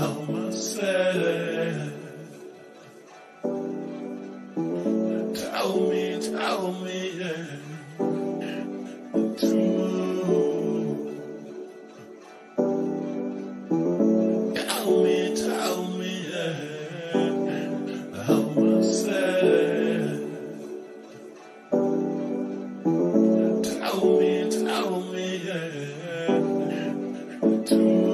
alma said. Tell me, yeah, to move. Tell me, yeah, how much said. Tell me, yeah, to move.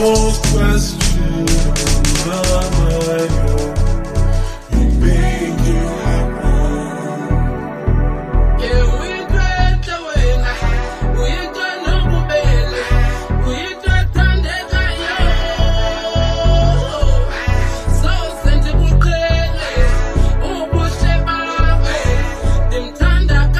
more question on my mind. You make it happen. Yeah, we got the winner. We got no belly. We got Tandeka. So send it to Kelly. Oh, push it back. Them Tandaka.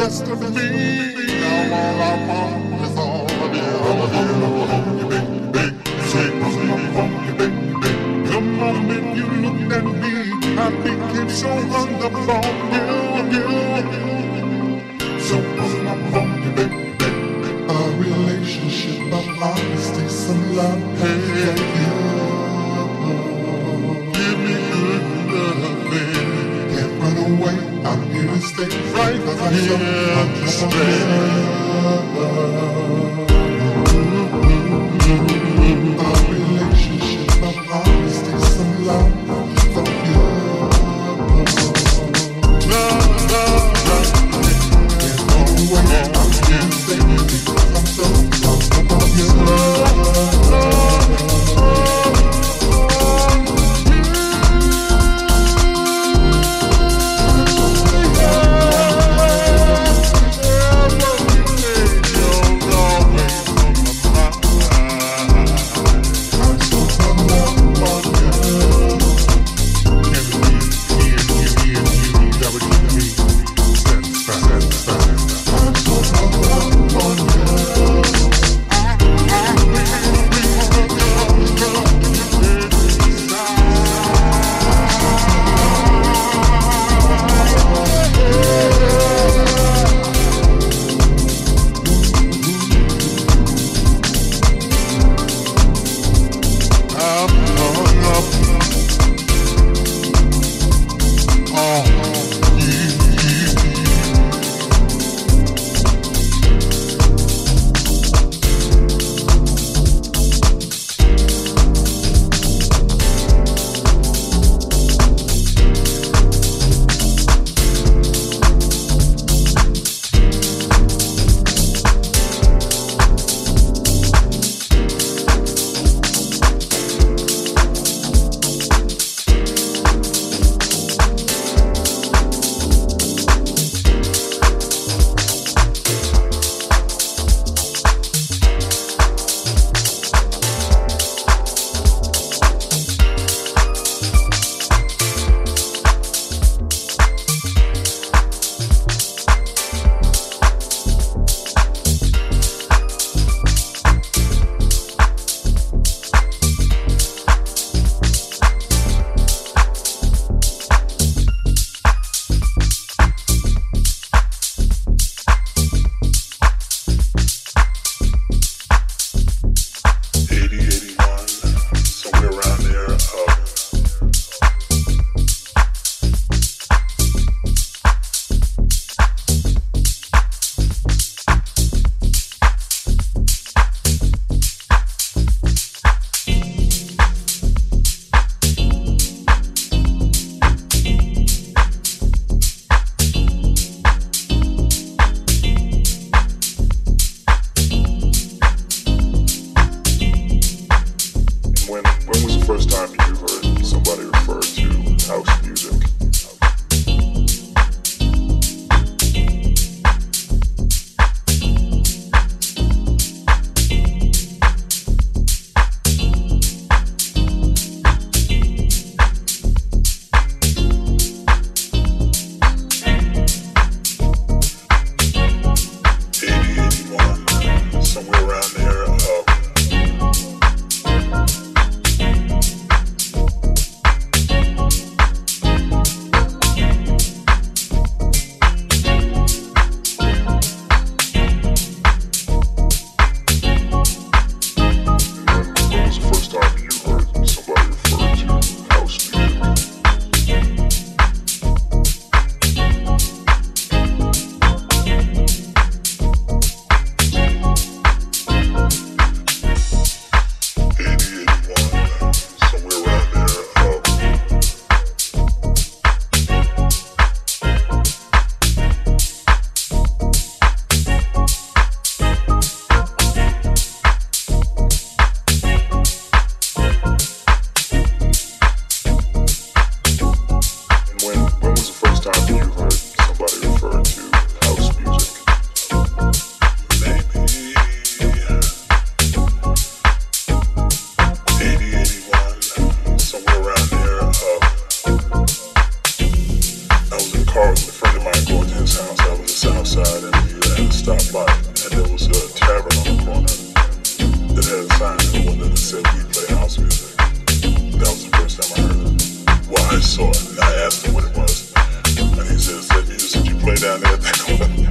best of me. Now all I want is all of you. All of you, all of you, big, big shakers. All you, big, big. The moment you looked at me, I became so wonderful. You. So all I want you, big, big. A relationship of honesty, some love, hey, you. I'm here to stay right here to stay. Our relationship of honesty, some love for you. There's no way I'm here to stay because I'm so lost about you. outside and stopped by, and there was a tavern on the corner that had a sign on it that said we play house music. That was the first time I heard it. Well, I saw it, and I asked him what it was, and he said, "Is that music you play down there at that corner?"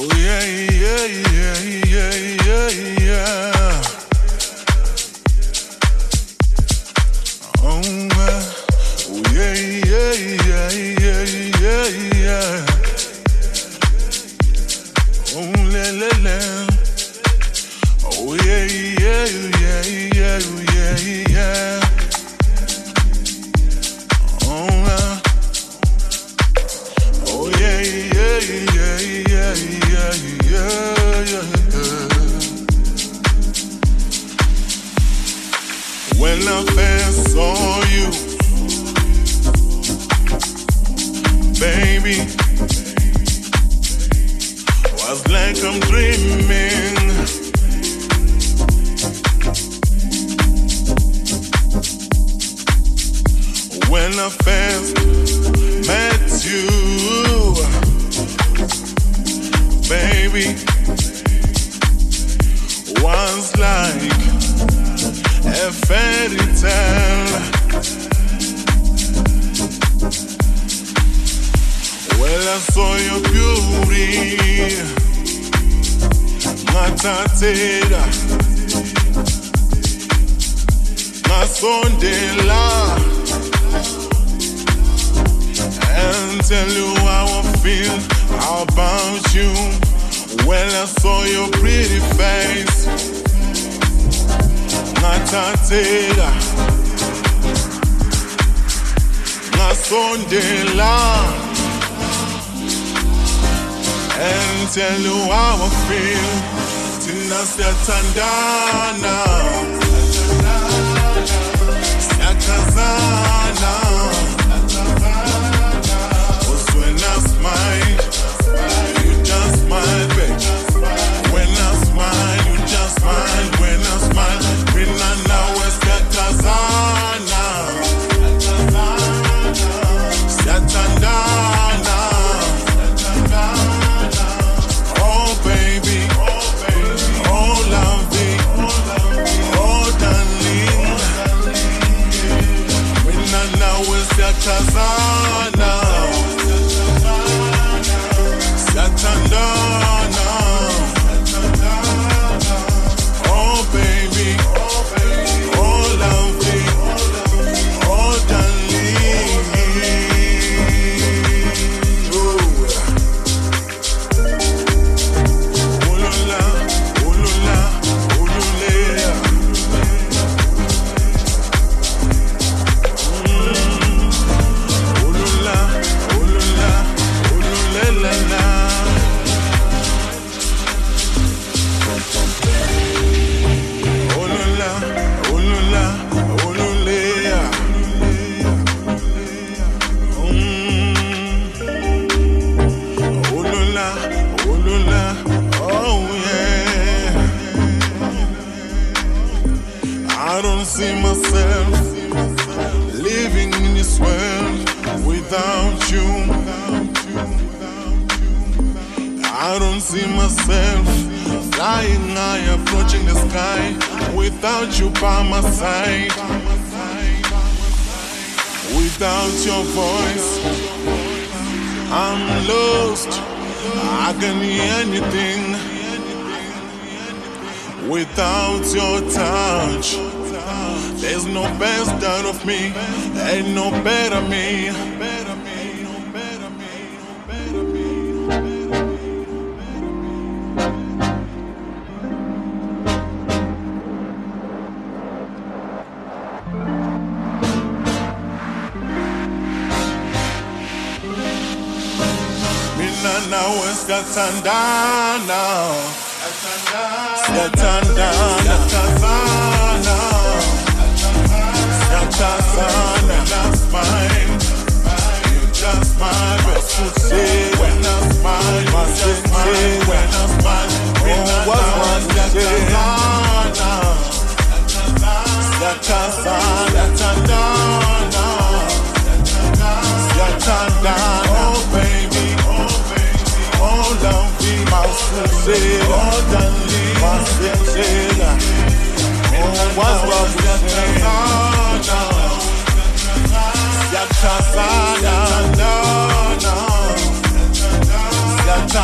Oh yeah, yeah, yeah, yeah, yeah, yeah. Oh, oh yeah, yeah, yeah, yeah, yeah, yeah. Oh la la la. Oh yeah, yeah, yeah, yeah, yeah, yeah. Oh yeah, yeah, yeah, yeah, yeah, yeah, yeah. When I first saw you, baby, was like I'm dreaming. When I first met you, baby, was like a fairy tale. Well, I saw your beauty, my tatera, my Sunday love. And tell you how I feel about you. When I saw your pretty face, na tatera, na sondela. And tell you how I feel tina siatandana, siakazana. Chasana, Chasana,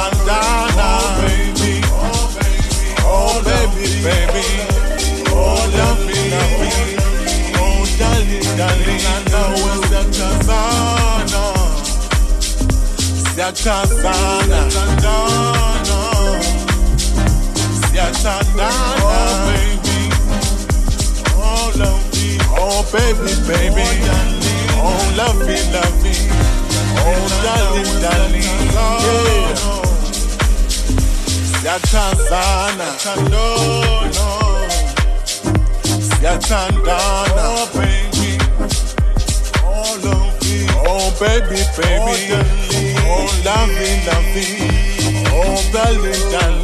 Chasana, Siacha sana, Siacha sana. Oh baby, oh lovey, oh baby, baby, oh lovey, lovey, oh darling, darling, yeah. Siacha sana, Siacha sana, oh baby, oh lovey, oh baby, baby. Oh, lovey, lovey, oh, darling, darling.